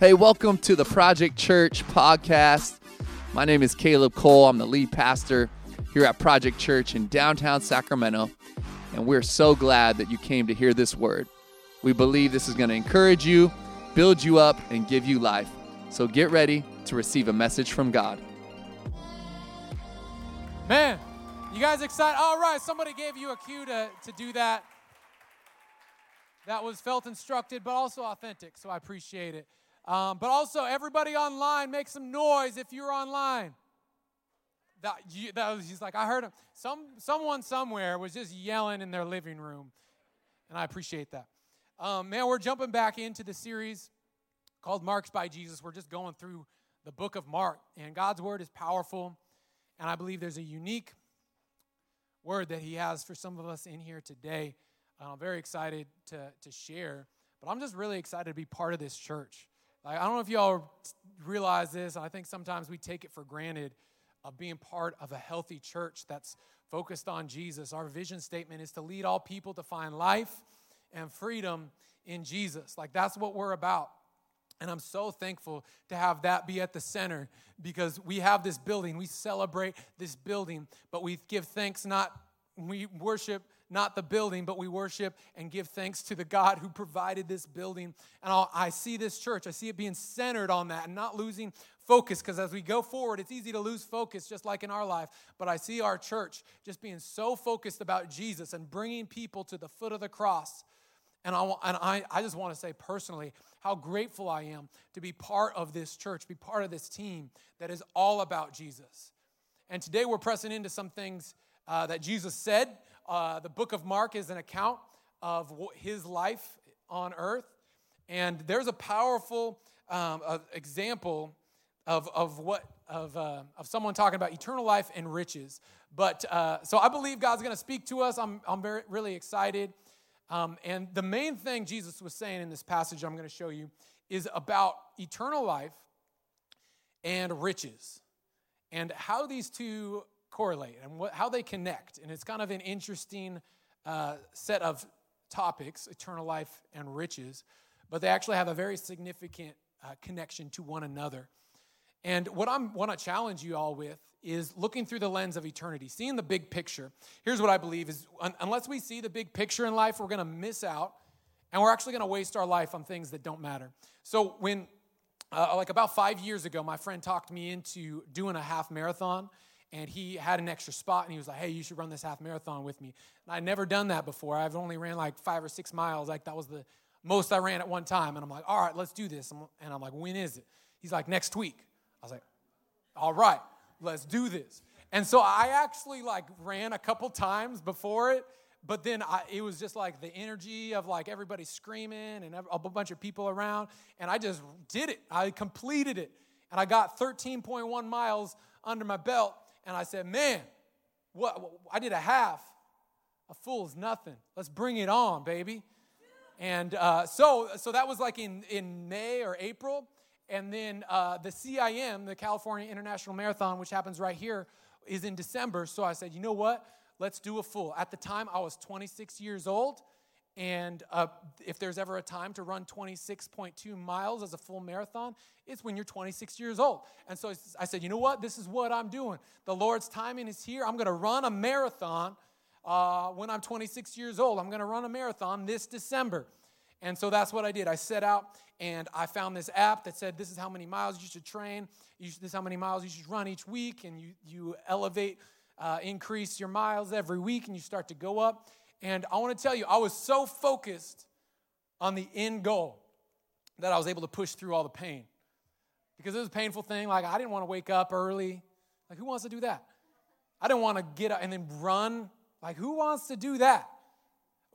Hey, welcome to the Project Church podcast. My name is Caleb Cole. I'm the lead pastor here at Project Church in downtown Sacramento, and we're so glad that you came to hear this word. We believe this is going to encourage you, build you up, and give you life. So get ready to receive a message from God. Man, you guys excited? All right, somebody gave you a cue to do that. That was felt instructed, but also authentic, so I appreciate it. But also, everybody online, make some noise if you're online. He's like, I heard him. Someone somewhere was just yelling in their living room, and I appreciate that. Man, we're jumping back into the series called Marks by Jesus. We're just going through the book of Mark, and God's word is powerful, and I believe there's a unique word that he has for some of us in here today. I'm very excited to share, but I'm just really excited to be part of this church. Like, I don't know if y'all realize this, and I think sometimes we take it for granted of being part of a healthy church that's focused on Jesus. Our vision statement is to lead all people to find life and freedom in Jesus. Like, that's what we're about. And I'm so thankful to have that be at the center, because we have this building. We celebrate this building, but we give thanks we worship not the building, but we worship and give thanks to the God who provided this building. And I see this church, I see it being centered on that and not losing focus, because as we go forward, it's easy to lose focus, just like in our life. But I see our church just being so focused about Jesus and bringing people to the foot of the cross. And I just want to say personally how grateful I am to be part of this church, be part of this team that is all about Jesus. And today we're pressing into some things that Jesus said. The book of Mark is an account of his life on earth. And there's a powerful example of someone talking about eternal life and riches. But so I believe God's going to speak to us. I'm really excited. And the main thing Jesus was saying in this passage I'm going to show you is about eternal life and riches and how these two correlate and how they connect. And it's kind of an interesting set of topics, eternal life and riches, but they actually have a very significant connection to one another. And what I want to challenge you all with is looking through the lens of eternity, seeing the big picture. Here's what I believe is, unless we see the big picture in life, we're going to miss out, and we're actually going to waste our life on things that don't matter. So when, about 5 years ago, my friend talked me into doing a half marathon. And he had an extra spot, and he was like, hey, you should run this half marathon with me. And I'd never done that before. I've only ran like 5 or 6 miles. Like, that was the most I ran at one time. And I'm like, all right, let's do this. And I'm like, when is it? He's like, next week. I was like, all right, let's do this. And so I actually like ran a couple times before it. But then it was just like the energy of like everybody screaming and a bunch of people around. And I just did it. I completed it. And I got 13.1 miles under my belt. And I said, man, what? I did a half. A full is nothing. Let's bring it on, baby. And so that was like in May or April. And then the CIM, the California International Marathon, which happens right here, is in December. So I said, you know what? Let's do a full. At the time, I was 26 years old. And if there's ever a time to run 26.2 miles as a full marathon, it's when you're 26 years old. And so I said, you know what? This is what I'm doing. The Lord's timing is here. I'm going to run a marathon when I'm 26 years old. I'm going to run a marathon this December. And so that's what I did. I set out, and I found this app that said this is how many miles you should train. This is how many miles you should run each week. And you elevate, increase your miles every week, and you start to go up. And I want to tell you, I was so focused on the end goal that I was able to push through all the pain. Because it was a painful thing. Like, I didn't want to wake up early. Like, who wants to do that? I didn't want to get up and then run. Like, who wants to do that?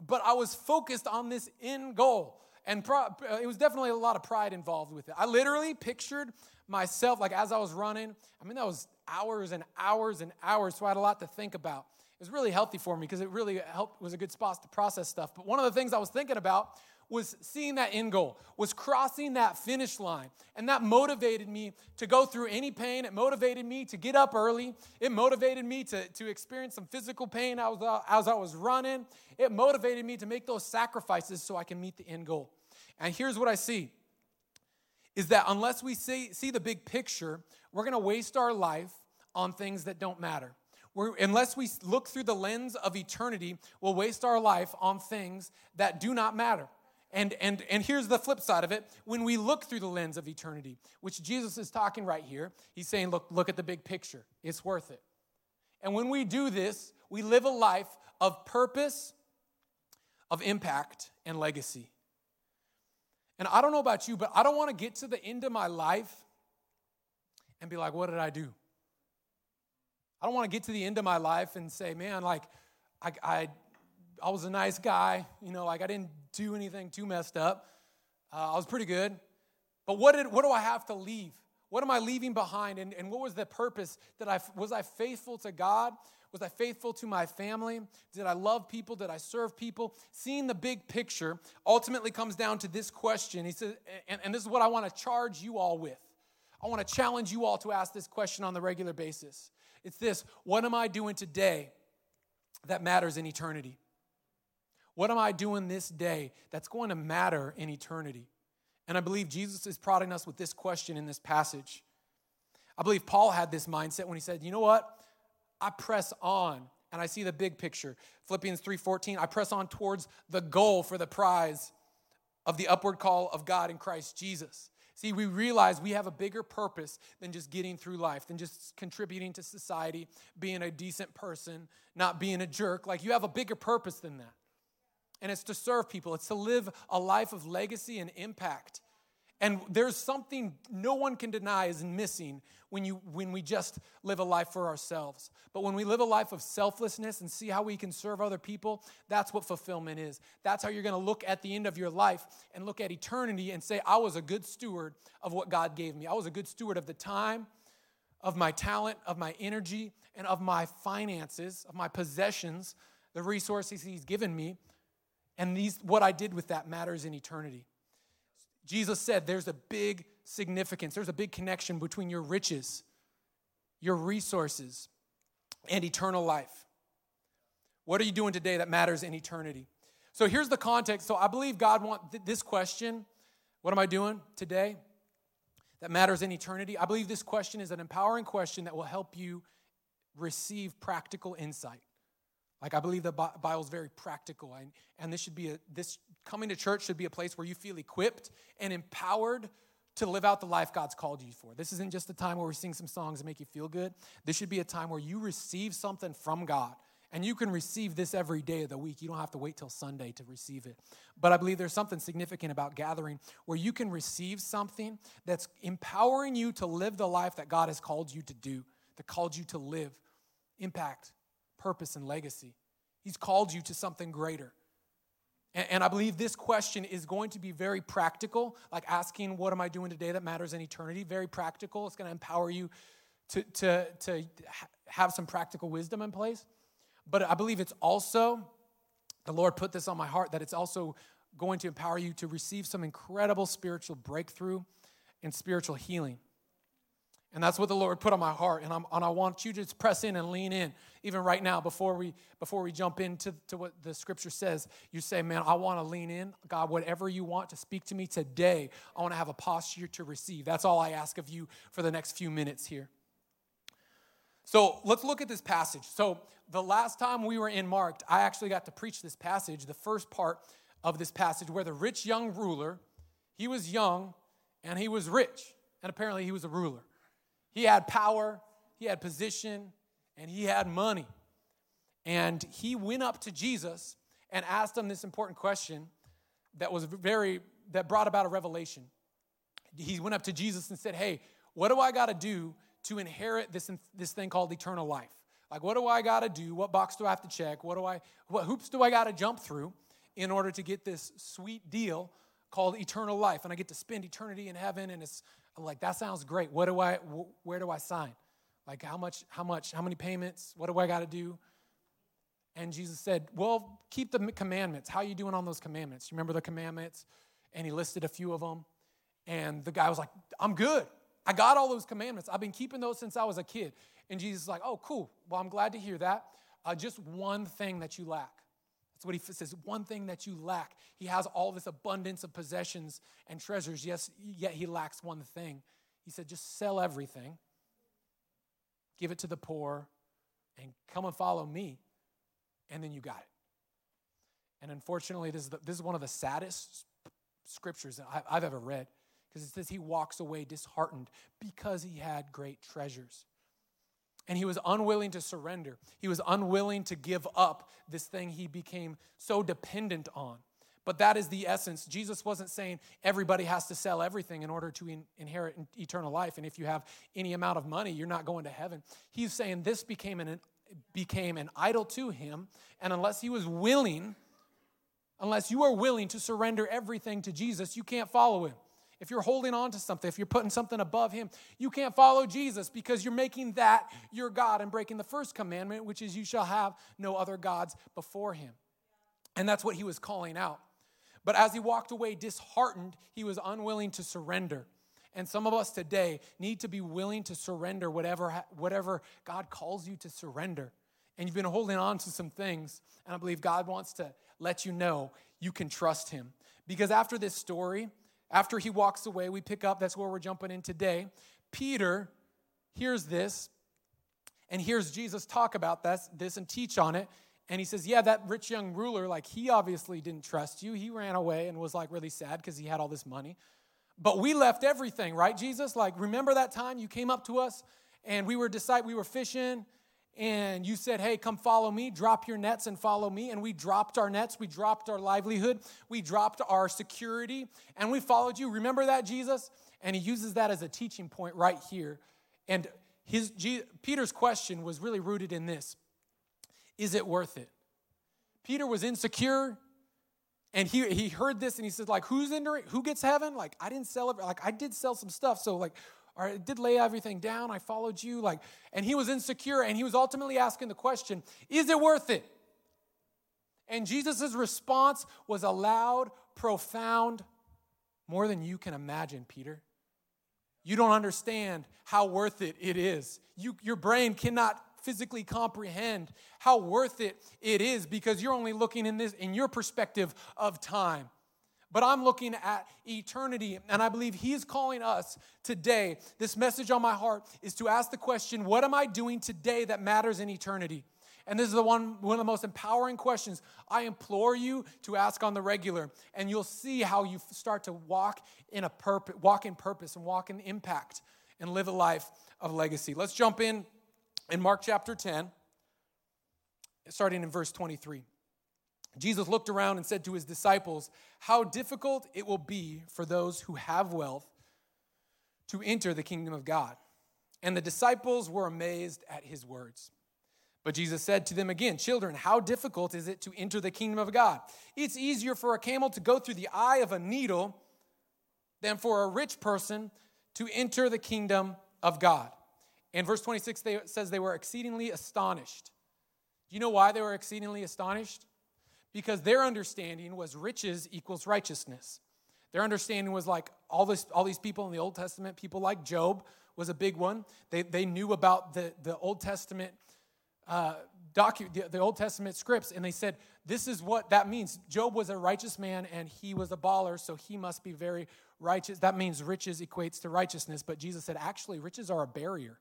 But I was focused on this end goal. And it was definitely a lot of pride involved with it. I literally pictured myself, like, as I was running. I mean, that was hours and hours and hours. So I had a lot to think about. It was really healthy for me because it really helped. Was a good spot to process stuff. But one of the things I was thinking about was seeing that end goal, was crossing that finish line. And that motivated me to go through any pain. It motivated me to get up early. It motivated me to experience some physical pain as I was running. It motivated me to make those sacrifices so I can meet the end goal. And here's what I see. is that unless we see the big picture, we're going to waste our life on things that don't matter. Unless we look through the lens of eternity, we'll waste our life on things that do not matter. And here's the flip side of it. When we look through the lens of eternity, which Jesus is talking right here, he's saying, look at the big picture. It's worth it. And when we do this, we live a life of purpose, of impact, and legacy. And I don't know about you, but I don't want to get to the end of my life and be like, what did I do? I don't want to get to the end of my life and say, man, like, I was a nice guy. You know, like, I didn't do anything too messed up. I was pretty good. But what do I have to leave? What am I leaving behind? And what was the purpose? Was I faithful to God? Was I faithful to my family? Did I love people? Did I serve people? Seeing the big picture ultimately comes down to this question. He says, and this is what I want to charge you all with. I want to challenge you all to ask this question on the regular basis. It's this: what am I doing today that matters in eternity? What am I doing this day that's going to matter in eternity? And I believe Jesus is prodding us with this question in this passage. I believe Paul had this mindset when he said, you know what? I press on, and I see the big picture. Philippians 3:14, I press on towards the goal for the prize of the upward call of God in Christ Jesus. See, we realize we have a bigger purpose than just getting through life, than just contributing to society, being a decent person, not being a jerk. Like, you have a bigger purpose than that. And it's to serve people. It's to live a life of legacy and impact. And there's something no one can deny is missing when we just live a life for ourselves. But when we live a life of selflessness and see how we can serve other people, that's what fulfillment is. That's how you're going to look at the end of your life and look at eternity and say, I was a good steward of what God gave me. I was a good steward of the time, of my talent, of my energy, and of my finances, of my possessions, the resources he's given me. And what I did with that matters in eternity. Jesus said there's a big significance, there's a big connection between your riches, your resources, and eternal life. What are you doing today that matters in eternity? So here's the context. So I believe God wants this question, what am I doing today that matters in eternity? I believe this question is an empowering question that will help you receive practical insight. Like, I believe the Bible is very practical, and coming to church should be a place where you feel equipped and empowered to live out the life God's called you for. This isn't just a time where we sing some songs and make you feel good. This should be a time where you receive something from God, and you can receive this every day of the week. You don't have to wait till Sunday to receive it. But I believe there's something significant about gathering where you can receive something that's empowering you to live the life that God has called you to do, that called you to live, impact, purpose, and legacy. He's called you to something greater. And I believe this question is going to be very practical, like asking, what am I doing today that matters in eternity? Very practical. It's going to empower you to have some practical wisdom in place. But I believe it's also, the Lord put this on my heart, that it's also going to empower you to receive some incredible spiritual breakthrough and spiritual healing. And that's what the Lord put on my heart, and I want you to just press in and lean in, even right now, before we jump into what the Scripture says. You say, man, I want to lean in. God, whatever you want to speak to me today, I want to have a posture to receive. That's all I ask of you for the next few minutes here. So let's look at this passage. So the last time we were in Mark, I actually got to preach this passage, the first part of this passage, where the rich young ruler, he was young, and he was rich, and apparently he was a ruler. He had power, he had position, and he had money. And he went up to Jesus and asked him this important question that brought about a revelation. He went up to Jesus and said, hey, what do I got to do to inherit this thing called eternal life? Like, what do I got to do? What box do I have to check? What hoops do I got to jump through in order to get this sweet deal called eternal life? And I get to spend eternity in heaven, and I'm like, that sounds great. Where do I sign? Like, how many payments? What do I got to do? And Jesus said, well, keep the commandments. How are you doing on those commandments? You remember the commandments? And he listed a few of them. And the guy was like, I'm good. I got all those commandments. I've been keeping those since I was a kid. And Jesus is like, oh, cool. Well, I'm glad to hear that. Just one thing that you lack. That's what he says, one thing that you lack. He has all this abundance of possessions and treasures, yes, yet he lacks one thing. He said, just sell everything, give it to the poor, and come and follow me, and then you got it. And unfortunately, this is one of the saddest scriptures that I've ever read, because it says he walks away disheartened because he had great treasures. And he was unwilling to surrender. He was unwilling to give up this thing he became so dependent on. But that is the essence. Jesus wasn't saying everybody has to sell everything in order to inherit eternal life. And if you have any amount of money, you're not going to heaven. He's saying this became an idol to him. And unless you are willing to surrender everything to Jesus, you can't follow him. If you're holding on to something, if you're putting something above him, you can't follow Jesus because you're making that your God and breaking the first commandment, which is you shall have no other gods before him. And that's what he was calling out. But as he walked away disheartened, he was unwilling to surrender. And some of us today need to be willing to surrender whatever God calls you to surrender. And you've been holding on to some things, and I believe God wants to let you know you can trust him. Because after this story, after he walks away, we pick up, that's where we're jumping in today. Peter hears this and hears Jesus talk about this and teach on it. And he says, yeah, that rich young ruler, like he obviously didn't trust you. He ran away and was like really sad because he had all this money. But we left everything, right, Jesus? Like, remember that time you came up to us and we were fishing and you said, hey, come follow me, drop your nets and follow me. And we dropped our nets, we dropped our livelihood, we dropped our security, and we followed you. Remember that, Jesus? And he uses that as a teaching point right here. And Peter's question was really rooted in this. Is it worth it? Peter was insecure, and he heard this, and he says, like, who's in it? Who gets heaven? Like, I didn't sell it. Like, I did sell some stuff, so like, I did lay everything down. I followed you. Like, and he was insecure, and he was ultimately asking the question, is it worth it? And Jesus' response was a loud, profound, more than you can imagine, Peter. You don't understand how worth it it is. Your brain cannot physically comprehend how worth it it is because you're only looking in your perspective of time. But I'm looking at eternity, and I believe he is calling us today. This message on my heart is to ask the question, what am I doing today that matters in eternity? And this is one of the most empowering questions I implore you to ask on the regular, and you'll see how you start to walk in purpose and walk in impact and live a life of legacy. Let's jump in Mark chapter 10, starting in verse 23. Jesus looked around and said to his disciples, how difficult it will be for those who have wealth to enter the kingdom of God. And the disciples were amazed at his words. But Jesus said to them again, children, how difficult is it to enter the kingdom of God? It's easier for a camel to go through the eye of a needle than for a rich person to enter the kingdom of God. And verse 26 says they were exceedingly astonished. Do you know why they were exceedingly astonished? Because their understanding was riches equals righteousness. Their understanding was like all these people in the Old Testament, people like Job was a big one. They knew about the Old Testament Old Testament scripts, and they said, this is what that means. Job was a righteous man, and he was a baller, so he must be very righteous. That means riches equates to righteousness, but Jesus said, actually, riches are a barrier.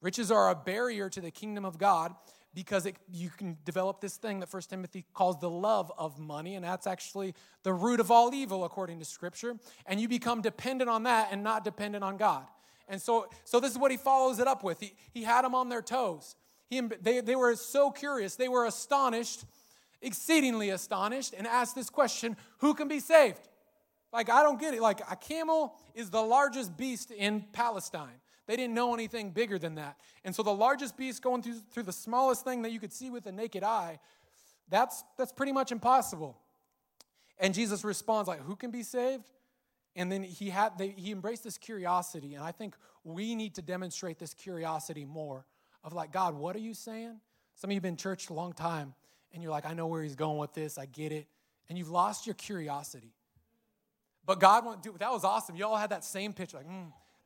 Riches are a barrier to the kingdom of God, because you can develop this thing that 1 Timothy calls the love of money, and that's actually the root of all evil, according to Scripture. And you become dependent on that and not dependent on God. And so this is what he follows it up with. He had them on their toes. They were so curious. They were astonished, exceedingly astonished, and asked this question, who can be saved? Like, I don't get it. Like, a camel is the largest beast in Palestine. They didn't know anything bigger than that. And so the largest beast going through the smallest thing that you could see with the naked eye, that's pretty much impossible. And Jesus responds like, who can be saved? And then he embraced this curiosity. And I think we need to demonstrate this curiosity more of like, God, what are you saying? Some of you have been in church a long time, and you're like, I know where he's going with this. I get it. And you've lost your curiosity. But God won't do it. That was awesome. You all had that same picture like,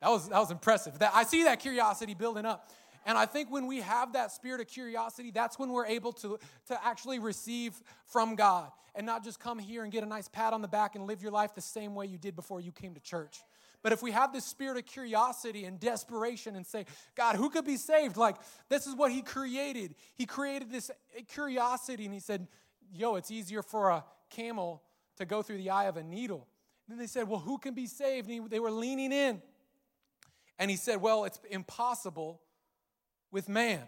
That was impressive. I see that curiosity building up. And I think when we have that spirit of curiosity, that's when we're able to actually receive from God and not just come here and get a nice pat on the back and live your life the same way you did before you came to church. But if we have this spirit of curiosity and desperation and say, God, who could be saved? Like, this is what he created. He created this curiosity, and he said, yo, it's easier for a camel to go through the eye of a needle. And then they said, well, who can be saved? And they were leaning in. And he said, well, it's impossible with man,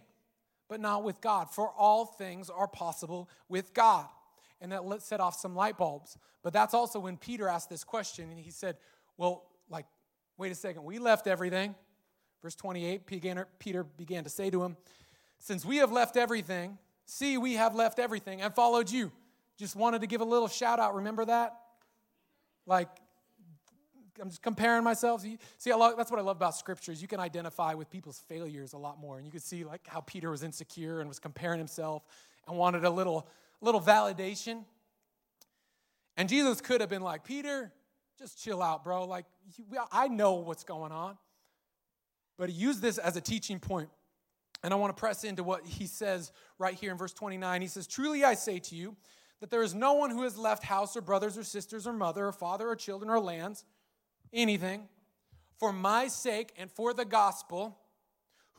but not with God. For all things are possible with God. And that set off some light bulbs. But that's also when Peter asked this question, and he said, well, like, wait a second, we left everything. Verse 28, Peter began to say to him, since we have left everything, see, we have left everything and followed you. Just wanted to give a little shout out. Remember that? Like, I'm just comparing myself. See, that's what I love about Scripture is you can identify with people's failures a lot more. And you could see, like, how Peter was insecure and was comparing himself and wanted a little validation. And Jesus could have been like, Peter, just chill out, bro. Like, I know what's going on. But he used this as a teaching point. And I want to press into what he says right here in verse 29. He says, truly I say to you that there is no one who has left house or brothers or sisters or mother or father or children or lands, anything, for my sake and for the gospel,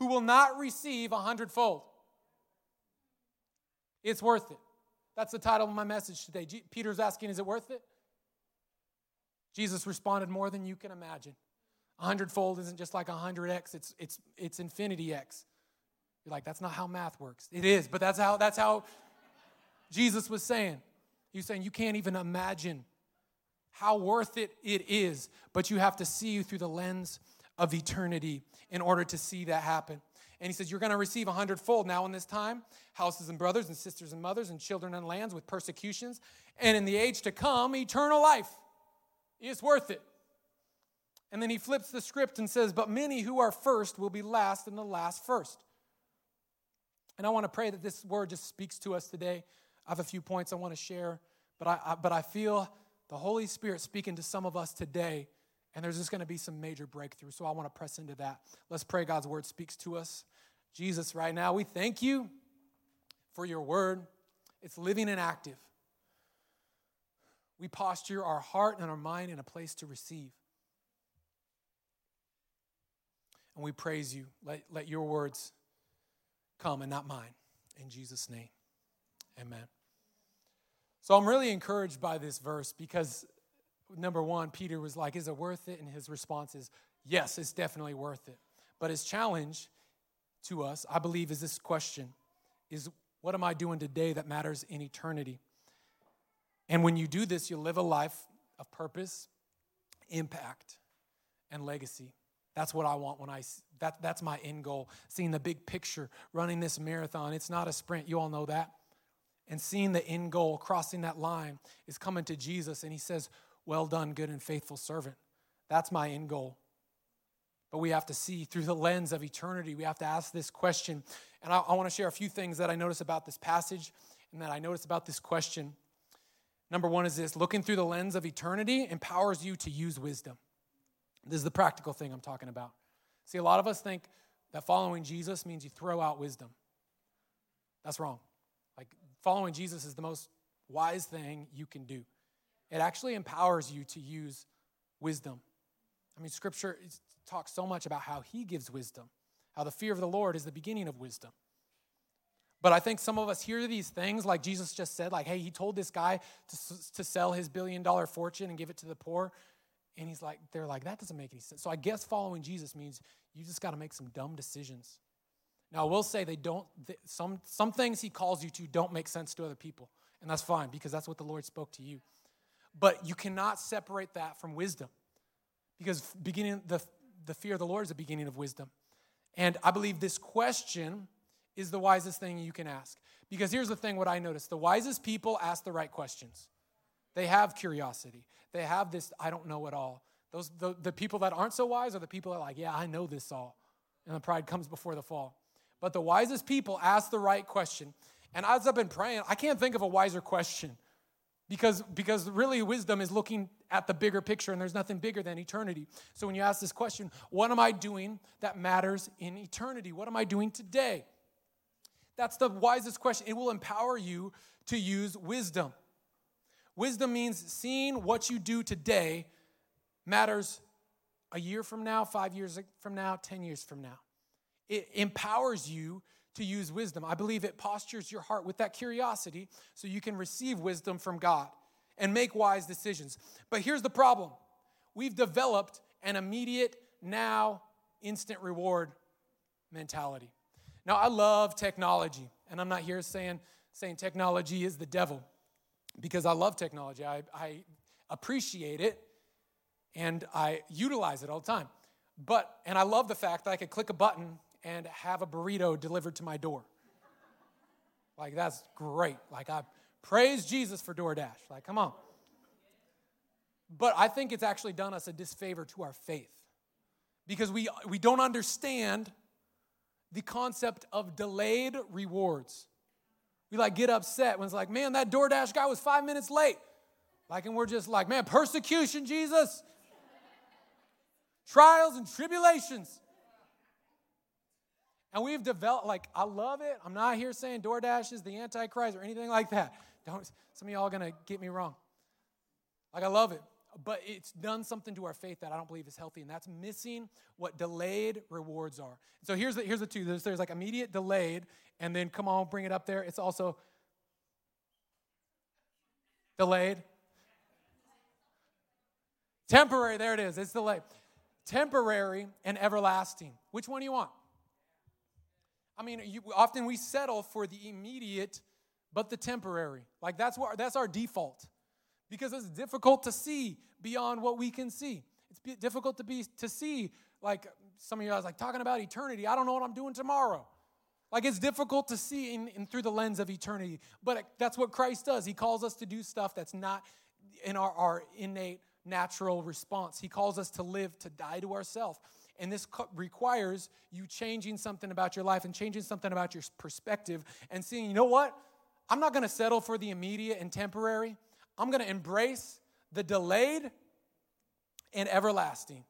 who will not receive 100-fold. It's worth it. That's the title of my message today. Peter's asking, is it worth it? Jesus responded, more than you can imagine. 100-fold isn't just like 100x, it's infinity x. You're like, that's not how math works. It is, but that's how Jesus was saying. He was saying, you can't even imagine how worth it is, but you have to see through the lens of eternity in order to see that happen. And he says, you're going to receive 100-fold now in this time, houses and brothers and sisters and mothers and children and lands with persecutions. And in the age to come, eternal life is worth it. And then he flips the script and says, but many who are first will be last and the last first. And I want to pray that this word just speaks to us today. I have a few points I want to share, but I feel the Holy Spirit speaking to some of us today, and there's just going to be some major breakthrough, so I want to press into that. Let's pray God's word speaks to us. Jesus, right now, we thank you for your word. It's living and active. We posture our heart and our mind in a place to receive. And we praise you. Let your words come and not mine. In Jesus' name, amen. So I'm really encouraged by this verse because, number one, Peter was like, is it worth it? And his response is, yes, it's definitely worth it. But his challenge to us, I believe, is this question, is what am I doing today that matters in eternity? And when you do this, you'll live a life of purpose, impact, and legacy. That's what I want when that's my end goal, seeing the big picture, running this marathon. It's not a sprint, you all know that. And seeing the end goal, crossing that line, is coming to Jesus, and he says, well done, good and faithful servant. That's my end goal. But we have to see through the lens of eternity. We have to ask this question. And I want to share a few things that I notice about this passage and that I notice about this question. Number one is this, looking through the lens of eternity empowers you to use wisdom. This is the practical thing I'm talking about. See, a lot of us think that following Jesus means you throw out wisdom. That's wrong. Like, following Jesus is the most wise thing you can do. It actually empowers you to use wisdom. I mean, Scripture talks so much about how he gives wisdom, how the fear of the Lord is the beginning of wisdom. But I think some of us hear these things, like Jesus just said, like, hey, he told this guy to sell his billion-dollar fortune and give it to the poor. And they're like, that doesn't make any sense. So I guess following Jesus means you just got to make some dumb decisions. Now, I will say some things he calls you to don't make sense to other people. And that's fine because that's what the Lord spoke to you. But you cannot separate that from wisdom because the fear of the Lord is the beginning of wisdom. And I believe this question is the wisest thing you can ask. Because here's the thing, what I noticed. The wisest people ask the right questions. They have curiosity. They have this, I don't know it all. The people that aren't so wise are the people that are like, yeah, I know this all. And the pride comes before the fall. But the wisest people ask the right question. And as I've been praying, I can't think of a wiser question because really wisdom is looking at the bigger picture, and there's nothing bigger than eternity. So when you ask this question, what am I doing that matters in eternity? What am I doing today? That's the wisest question. It will empower you to use wisdom. Wisdom means seeing what you do today matters a year from now, 5 years from now, 10 years from now. It empowers you to use wisdom. I believe it postures your heart with that curiosity so you can receive wisdom from God and make wise decisions. But here's the problem. We've developed an immediate, now, instant reward mentality. Now, I love technology, and I'm not here saying technology is the devil because I love technology. I appreciate it, and I utilize it all the time. And I love the fact that I could click a button and have a burrito delivered to my door. Like, that's great. Like, I praise Jesus for DoorDash. Like, come on. But I think it's actually done us a disfavor to our faith because we don't understand the concept of delayed rewards. We, like, get upset when it's like, man, that DoorDash guy was 5 minutes late. Like, and we're just like, man, persecution, Jesus. Trials and tribulations. And we've developed, like, I love it. I'm not here saying DoorDash is the Antichrist or anything like that. Some of y'all are going to get me wrong. Like, I love it. But it's done something to our faith that I don't believe is healthy, and that's missing what delayed rewards are. So here's the two. There's like immediate, delayed, and then, come on, bring it up there. It's also delayed. Temporary, there it is. It's delayed. Temporary and everlasting. Which one do you want? I mean, often we settle for the immediate, but the temporary. Like, that's our default, because it's difficult to see beyond what we can see. It's difficult to see, like, some of you guys like talking about eternity. I don't know what I'm doing tomorrow. Like, it's difficult to see in through the lens of eternity. But that's what Christ does. He calls us to do stuff that's not in our innate natural response. He calls us to live, to die to ourselves. And this requires you changing something about your life and changing something about your perspective and seeing, you know what? I'm not going to settle for the immediate and temporary. I'm going to embrace the delayed and everlasting,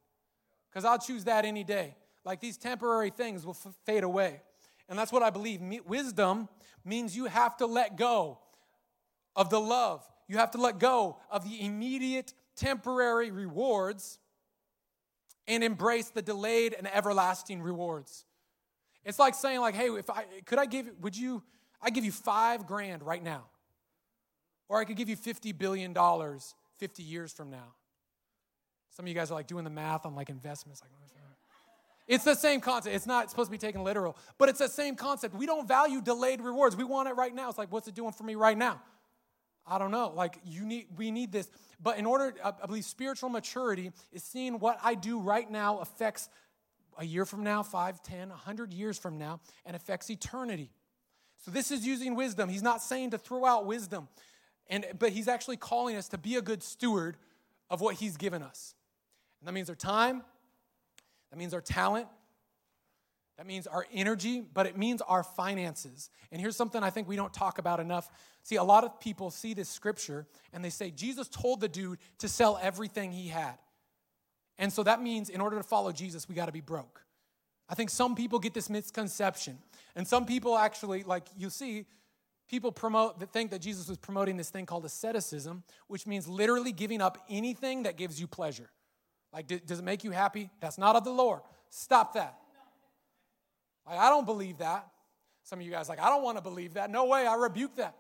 because I'll choose that any day. Like, these temporary things will fade away. And that's what I believe. Wisdom means you have to let go of the love. You have to let go of the immediate, temporary rewards and embrace the delayed and everlasting rewards. It's like saying, like, hey, I give you $5,000 right now, or I could give you $50 billion 50 years from now. Some of you guys are like doing the math on like investments. Like, it's the same concept. It's not supposed to be taken literal, but it's the same concept. We don't value delayed rewards. We want it right now. It's like, what's it doing for me right now? I don't know. Like, we need this. But I believe spiritual maturity is seeing what I do right now affects a year from now, 5, 10, 100 years from now, and affects eternity. So this is using wisdom. He's not saying to throw out wisdom, but he's actually calling us to be a good steward of what he's given us. And that means our time. That means our talent. That means our energy, but it means our finances. And here's something I think we don't talk about enough. See, a lot of people see this scripture and they say, Jesus told the dude to sell everything he had. And so that means in order to follow Jesus, we got to be broke. I think some people get this misconception. And some people actually, like, you see, people think that Jesus was promoting this thing called asceticism, which means literally giving up anything that gives you pleasure. Like, does it make you happy? That's not of the Lord. Stop that. Like, I don't believe that. Some of you guys are like, I don't want to believe that. No way, I rebuke that.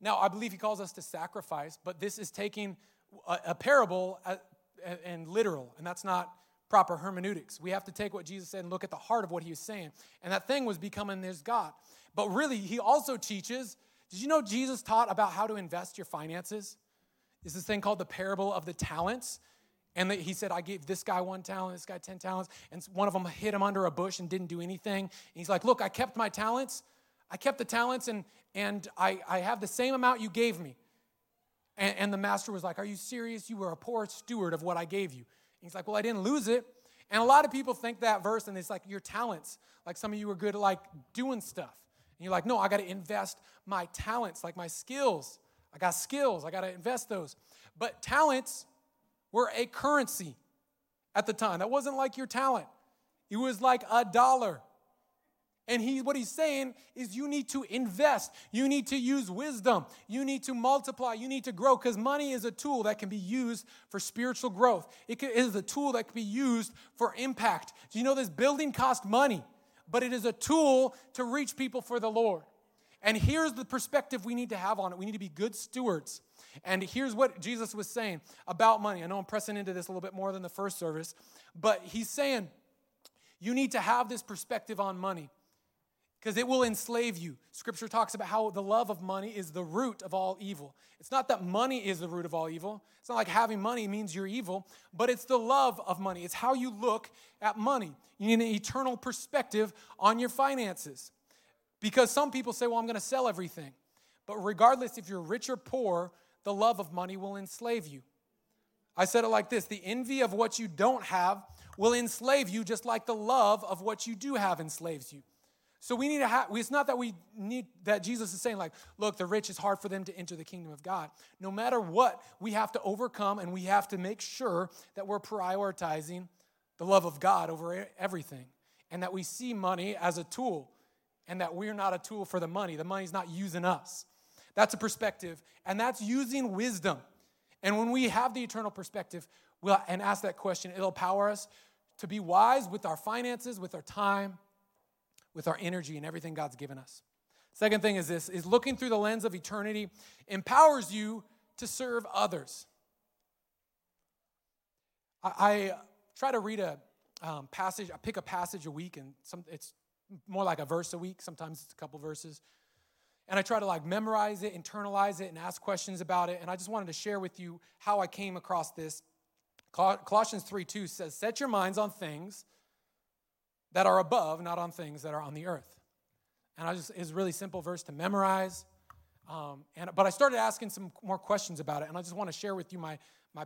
Now, I believe he calls us to sacrifice, but this is taking a parable and literal, and that's not proper hermeneutics. We have to take what Jesus said and look at the heart of what he was saying. And that thing was becoming this God. But really, he also teaches, did you know Jesus taught about how to invest your finances? There's this thing called the parable of the talents. And he said, I gave this guy 1 talent, this guy 10 talents, and one of them hid him under a bush and didn't do anything. And he's like, look, I kept my talents. I kept the talents, and I have the same amount you gave me. And the master was like, are you serious? You were a poor steward of what I gave you. And he's like, well, I didn't lose it. And a lot of people think that verse, and it's like, your talents. Like, some of you were good at, like, doing stuff. And you're like, no, I got to invest my talents, like my skills. I got skills. I got to invest those. But talents were a currency at the time. That wasn't like your talent. It was like $1. And what he's saying is you need to invest. You need to use wisdom. You need to multiply. You need to grow, because money is a tool that can be used for spiritual growth. It is a tool that can be used for impact. Do you know this building cost money, but it is a tool to reach people for the Lord? And here's the perspective we need to have on it. We need to be good stewards. And here's what Jesus was saying about money. I know I'm pressing into this a little bit more than the first service, but he's saying you need to have this perspective on money, because it will enslave you. Scripture talks about how the love of money is the root of all evil. It's not that money is the root of all evil. It's not like having money means you're evil, but it's the love of money. It's how you look at money. You need an eternal perspective on your finances. Because some people say, well, I'm going to sell everything. But regardless if you're rich or poor, the love of money will enslave you. I said it like this: the envy of what you don't have will enslave you, just like the love of what you do have enslaves you. So we need to have, it's not that we need, that Jesus is saying like, look, the rich, is hard for them to enter the kingdom of God. No matter what, we have to overcome, and we have to make sure that we're prioritizing the love of God over everything, and that we see money as a tool, and that we're not a tool for the money. The money's not using us. That's a perspective, and that's using wisdom. And when we have the eternal perspective and ask that question, it'll empower us to be wise with our finances, with our time, with our energy, and everything God's given us. Second thing is this, is looking through the lens of eternity empowers you to serve others. I try to read a passage, I pick a passage a week, and it's more like a verse a week, sometimes it's a couple verses. And I try to like memorize it, internalize it, and ask questions about it. And I just wanted to share with you how I came across this. Colossians 3:2 says, set your minds on things that are above, not on things that are on the earth. And it's a really simple verse to memorize. But I started asking some more questions about it. And I just want to share with you my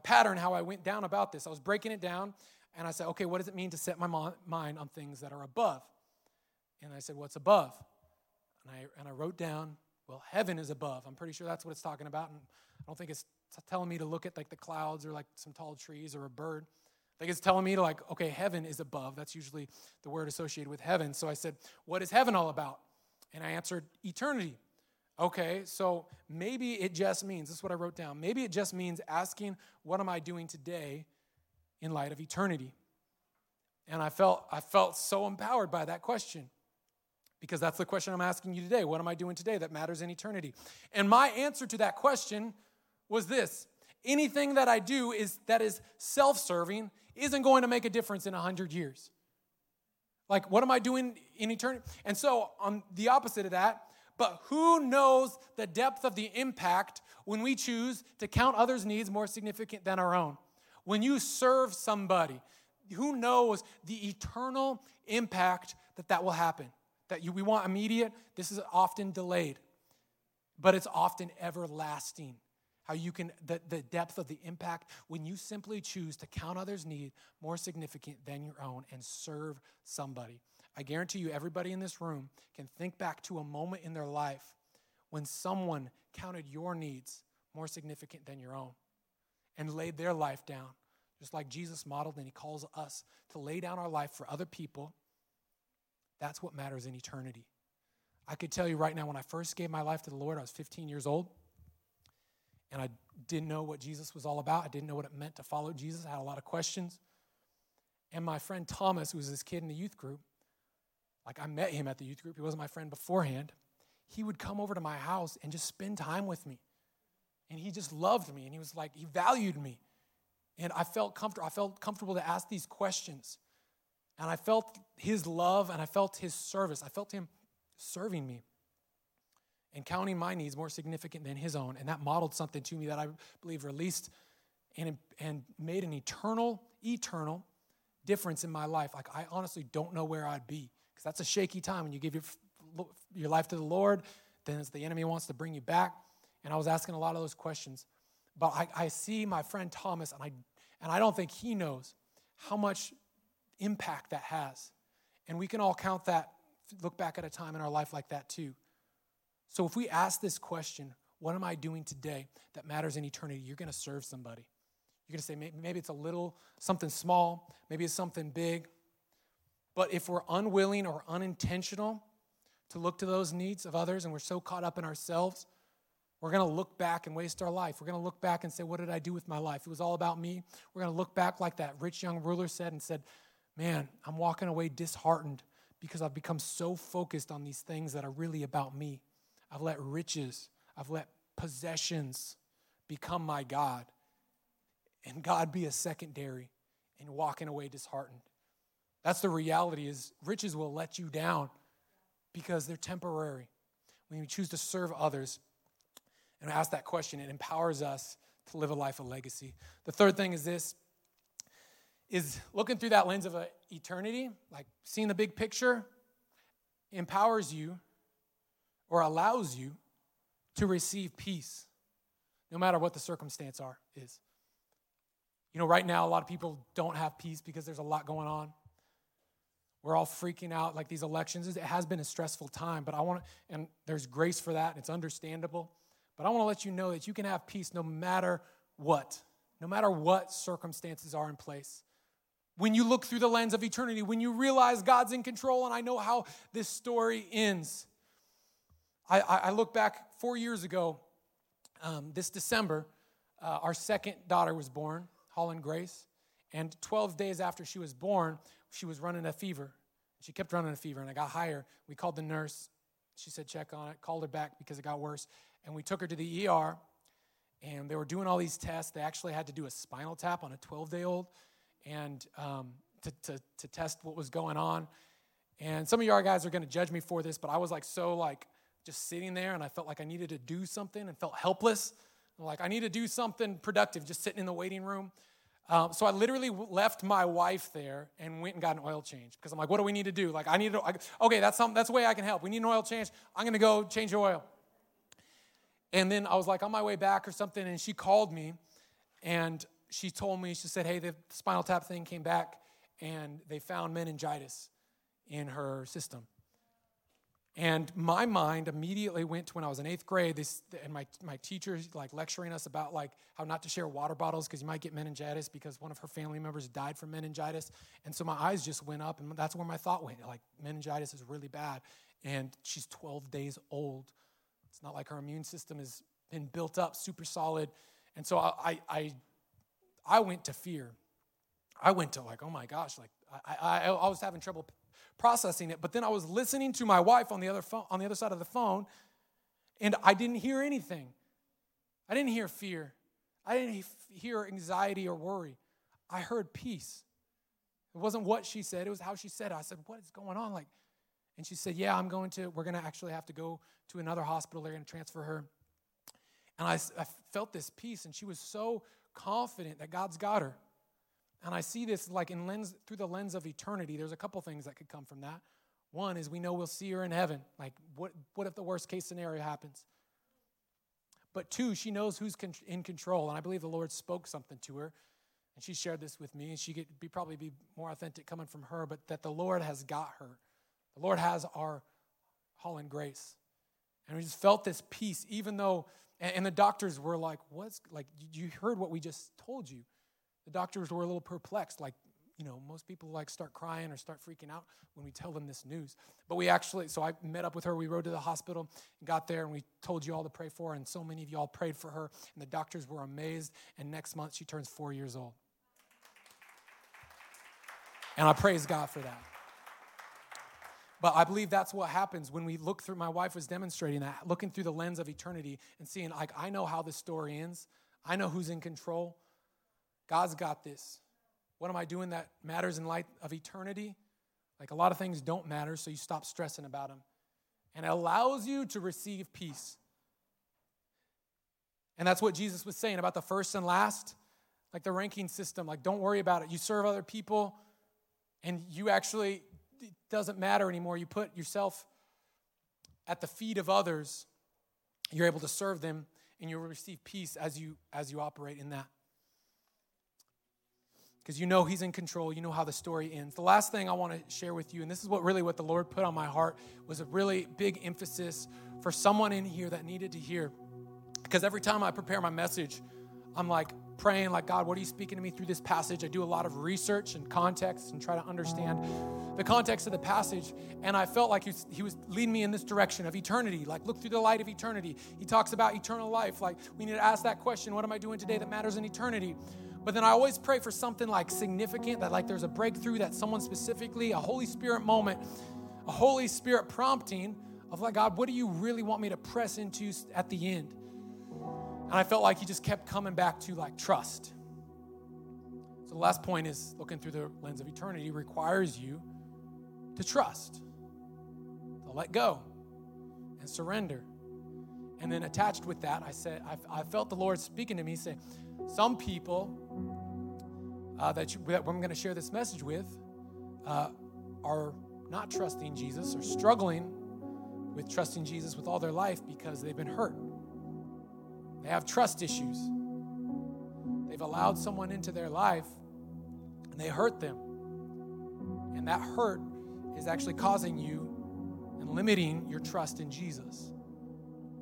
pattern, how I went down about this. I was breaking it down. And I said, okay, what does it mean to set my mind on things that are above? And I said, what's above? And I wrote down, well, heaven is above. I'm pretty sure that's what it's talking about. And I don't think it's telling me to look at like the clouds or like some tall trees or a bird. Like it's telling me to like, okay, heaven is above. That's usually the word associated with heaven. So I said, what is heaven all about? And I answered, eternity. Okay, so maybe it just means, this is what I wrote down, maybe it just means asking, what am I doing today in light of eternity? And I felt so empowered by that question. Because that's the question I'm asking you today. What am I doing today that matters in eternity? And my answer to that question was this: anything that I do that is self-serving isn't going to make a difference in 100 years. Like, what am I doing in eternity? And so on the opposite of that, but who knows the depth of the impact when we choose to count others' needs more significant than our own? When you serve somebody, who knows the eternal impact that will happen? We want immediate, this is often delayed, but it's often everlasting. How you can, the depth of the impact when you simply choose to count others' need more significant than your own and serve somebody. I guarantee you everybody in this room can think back to a moment in their life when someone counted your needs more significant than your own and laid their life down, just like Jesus modeled, and he calls us to lay down our life for other people. That's what matters in eternity. I could tell you right now, when I first gave my life to the Lord, I was 15 years old, and I didn't know what Jesus was all about. I didn't know what it meant to follow Jesus. I had a lot of questions. And my friend Thomas, who was this kid in the youth group, like I met him at the youth group. He wasn't my friend beforehand. He would come over to my house and just spend time with me. And he just loved me, and he was like, he valued me. And I felt comfortable to ask these questions. And I felt his love, and I felt his service. I felt him serving me and counting my needs more significant than his own. And that modeled something to me that I believe released and made an eternal difference in my life. Like, I honestly don't know where I'd be, because that's a shaky time. When you give your life to the Lord, then the enemy wants to bring you back. And I was asking a lot of those questions. But I see my friend Thomas, and I don't think he knows how much impact that has. And we can all count that, look back at a time in our life like that too. So if we ask this question, What am I doing today that matters in eternity? You're going to serve somebody. You're going to say, maybe it's a little, something small, maybe it's something big. But if we're unwilling or unintentional to look to those needs of others and we're so caught up in ourselves, we're going to look back and waste our life. We're going to look back and say, what did I do with my life? It was all about me. We're going to look back like that rich young ruler said, man, I'm walking away disheartened because I've become so focused on these things that are really about me. I've let riches, I've let possessions become my God, and God be a secondary, and walking away disheartened. That's the reality, is riches will let you down because they're temporary. When you choose to serve others, and I ask that question, it empowers us to live a life of legacy. The third thing is this, is looking through that lens of eternity, like seeing the big picture, empowers you or allows you to receive peace, no matter what the circumstance is. You know, right now, a lot of people don't have peace because there's a lot going on. We're all freaking out, like these elections. It has been a stressful time, but I want to, and there's grace for that, and it's understandable. But I want to let you know that you can have peace no matter what circumstances are in place. When you look through the lens of eternity, when you realize God's in control, and I know how this story ends. I look back 4 years ago, this December, our second daughter was born, Holland Grace, and 12 days after she was born, she was running a fever. She kept running a fever, and I got higher. We called the nurse. She said, check on it, called her back because it got worse. And we took her to the ER, and they were doing all these tests. They actually had to do a spinal tap on a 12-day-old and to test what was going on. And some of y'all guys are going to judge me for this, but I was just sitting there, and I felt like I needed to do something and felt helpless. I'm like, I need to do something productive, just sitting in the waiting room. So I literally left my wife there and went and got an oil change because I'm like, what do we need to do? Like, I need to, that's a way I can help. We need an oil change. I'm going to go change the oil. And then I was like on my way back or something, and she called me, and she told me, she said, hey, the spinal tap thing came back, and they found meningitis in her system. And my mind immediately went to when I was in 8th grade, and my teacher lecturing us about how not to share water bottles because you might get meningitis because one of her family members died from meningitis. And so my eyes just went up, and that's where my thought went. Meningitis is really bad, and she's 12 days old. It's not like her immune system has been built up super solid. And so I went to fear. I went to oh my gosh, I was having trouble processing it. But then I was listening to my wife on the other side of the phone, and I didn't hear anything. I didn't hear fear. I didn't hear anxiety or worry. I heard peace. It wasn't what she said. It was how she said it. I said, what is going on? And she said, yeah, we're going to actually have to go to another hospital. They're going to transfer her. And I felt this peace, and she was so confident that God's got her. And I see this through the lens of eternity. There's a couple things that could come from that. One is we know we'll see her in heaven. What if the worst case scenario happens? But two, she knows who's in control. And I believe the Lord spoke something to her. And she shared this with me. And she could probably be more authentic coming from her, but that the Lord has got her. The Lord has our Holland Grace. And we just felt this peace, even though, and the doctors were you heard what we just told you. The doctors were a little perplexed, most people start crying or start freaking out when we tell them this news. But so I met up with her. We rode to the hospital and got there, and we told you all to pray for her, and so many of you all prayed for her, and the doctors were amazed, and next month she turns 4 years old. And I praise God for that. But I believe that's what happens when we look through, my wife was demonstrating that, looking through the lens of eternity and seeing, I know how this story ends. I know who's in control. God's got this. What am I doing that matters in light of eternity? A lot of things don't matter, so you stop stressing about them. And it allows you to receive peace. And that's what Jesus was saying about the first and last, the ranking system. Don't worry about it. You serve other people, and you actually... it doesn't matter anymore. You put yourself at the feet of others. You're able to serve them, and you'll receive peace as you operate in that. Because you know he's in control. You know how the story ends. The last thing I want to share with you, and this is what the Lord put on my heart, was a really big emphasis for someone in here that needed to hear Because every time I prepare my message, I'm like praying, like, God, what are you speaking to me through this passage? I do a lot of research and context and try to understand the context of the passage. And I felt like he was leading me in this direction of eternity. Like, look through the light of eternity. He talks about eternal life. Like, we need to ask that question, what am I doing today that matters in eternity? But then I always pray for something like significant, that like there's a breakthrough, that someone specifically, a Holy Spirit moment, a Holy Spirit prompting of like, God, what do you really want me to press into at the end? And I felt like he just kept coming back to like trust. So the last point is looking through the lens of eternity requires you to trust, to let go and surrender. And then attached with that, I said, I felt the Lord speaking to me, saying, some people that I'm going to share this message with are not trusting Jesus or struggling with trusting Jesus with all their life because they've been hurt. They have trust issues. They've allowed someone into their life and they hurt them. And that hurt is actually causing you and limiting your trust in Jesus.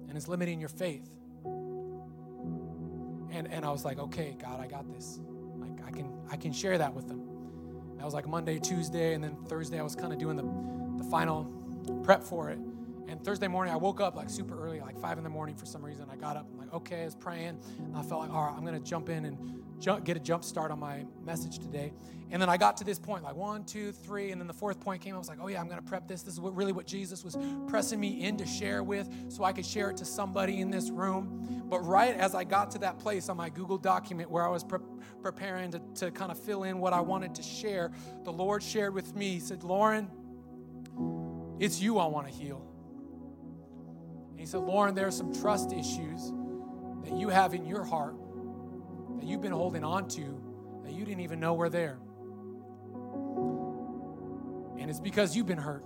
And it's limiting your faith. And I was like, okay, God, I got this. Like I can share that with them. That was like Monday, Tuesday, and then Thursday I was kind of doing the final prep for it. And Thursday morning I woke up like super early, like 5 a.m. for some reason. I got up, I'm like, okay, I was praying. And I felt like, all right, I'm gonna jump in and get a jump start on my message today. And then I got to this point, like 1, 2, 3, and then the fourth point came. I was like, oh yeah, I'm gonna prep this. This is what Jesus was pressing me in to share with, so I could share it to somebody in this room. But right as I got to that place on my Google document where I was preparing to kind of fill in what I wanted to share, the Lord shared with me. He said, Lauren, it's you I want to heal. And he said, Lauren, there are some trust issues that you have in your heart that you've been holding on to that you didn't even know were there. And it's because you've been hurt.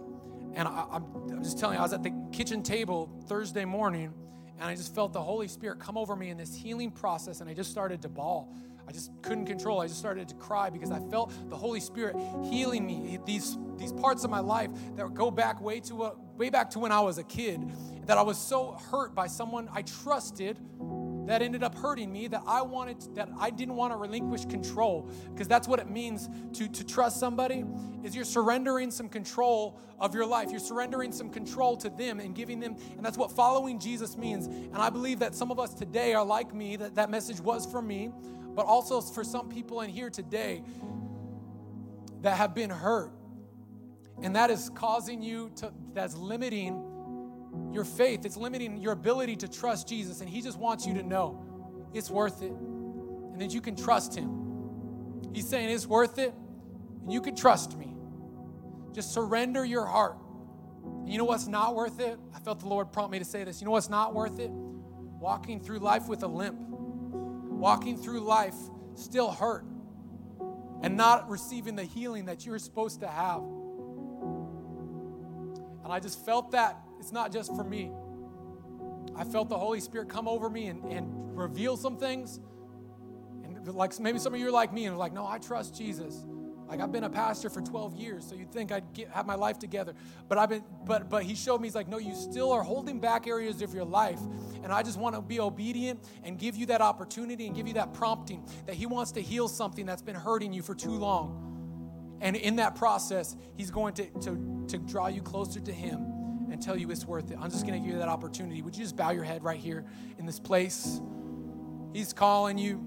And I'm just telling you, I was at the kitchen table Thursday morning, and I just felt the Holy Spirit come over me in this healing process, and I just started to bawl. I just couldn't control. I just started to cry because I felt the Holy Spirit healing me. These parts of my life that go back way back to when I was a kid, that I was so hurt by someone I trusted that ended up hurting me, that I didn't want to relinquish control, because that's what it means to trust somebody, is you're surrendering some control of your life. You're surrendering some control to them and giving them, and that's what following Jesus means. And I believe that some of us today are like me, that message was for me, but also for some people in here today that have been hurt. And that is causing you that's limiting your faith. It's limiting your ability to trust Jesus. And he just wants you to know it's worth it and that you can trust him. He's saying it's worth it and you can trust me. Just surrender your heart. And you know what's not worth it? I felt the Lord prompt me to say this. You know what's not worth it? Walking through life with a limp. Walking through life still hurt and not receiving the healing that you're supposed to have. And I just felt that it's not just for me. I felt the Holy Spirit come over me and reveal some things. And like maybe some of you are like me and are like, no, I trust Jesus. Like I've been a pastor for 12 years, so you'd think I'd have my life together. But but he showed me, he's like, no, you still are holding back areas of your life. And I just want to be obedient and give you that opportunity and give you that prompting that he wants to heal something that's been hurting you for too long. And in that process, he's going to draw you closer to him and tell you it's worth it. I'm just going to give you that opportunity. Would you just bow your head right here in this place? He's calling you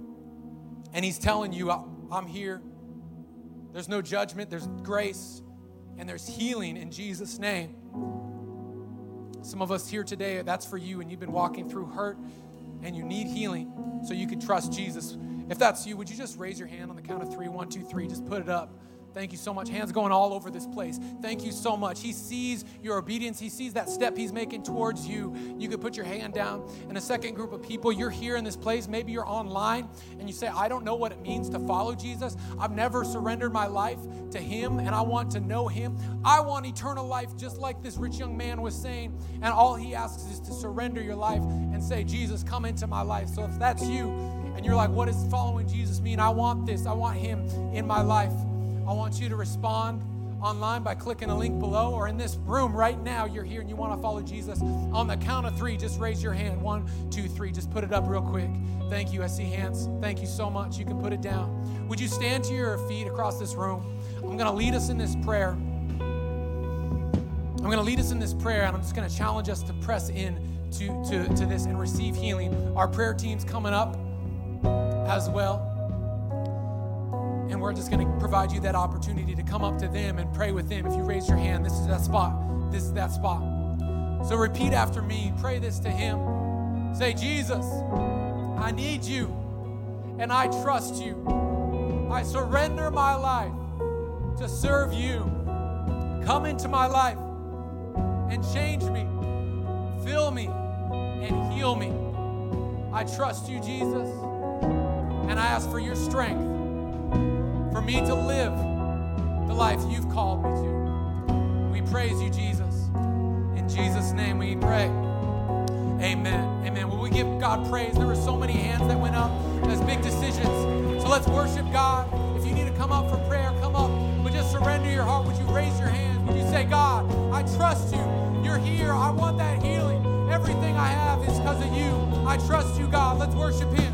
and he's telling you, I'm here. There's no judgment, there's grace, and there's healing in Jesus' name. Some of us here today, that's for you, and you've been walking through hurt, and you need healing so you can trust Jesus. If that's you, would you just raise your hand on the count of 3? 1, 2, 3, just put it up. Thank you so much. Hands going all over this place. Thank you so much. He sees your obedience. He sees that step he's making towards you. You can put your hand down. And a second group of people, you're here in this place. Maybe you're online and you say, I don't know what it means to follow Jesus. I've never surrendered my life to him and I want to know him. I want eternal life just like this rich young man was saying. And all he asks is to surrender your life and say, Jesus, come into my life. So if that's you and you're like, what does following Jesus mean? I want this. I want him in my life. I want you to respond. online by clicking a link below, or in this room right now, you're here and you want to follow Jesus, on the count of three, just raise your hand. 1, 2, 3. Just put it up real quick. Thank you. I see hands. Thank you so much. You can put it down. Would you stand to your feet across this room? I'm going to lead us in this prayer. I'm going to lead us in this prayer, and I'm just going to challenge us to press in to this and receive healing. Our prayer team's coming up as well. And we're just going to provide you that opportunity to come up to them and pray with them. If you raise your hand, this is that spot. This is that spot. So repeat after me. Pray this to him. Say, Jesus, I need you, and I trust you. I surrender my life to serve you. Come into my life and change me. Fill me and heal me. I trust you, Jesus, and I ask for your strength for me to live the life you've called me to. We praise you, Jesus. In Jesus' name we pray. Amen. Amen. Will we give God praise? There were so many hands that went up. That's big decisions. So let's worship God. If you need to come up for prayer, come up. But just surrender your heart. Would you raise your hands? Would you say, God, I trust you. You're here. I want that healing. Everything I have is because of you. I trust you, God. Let's worship him.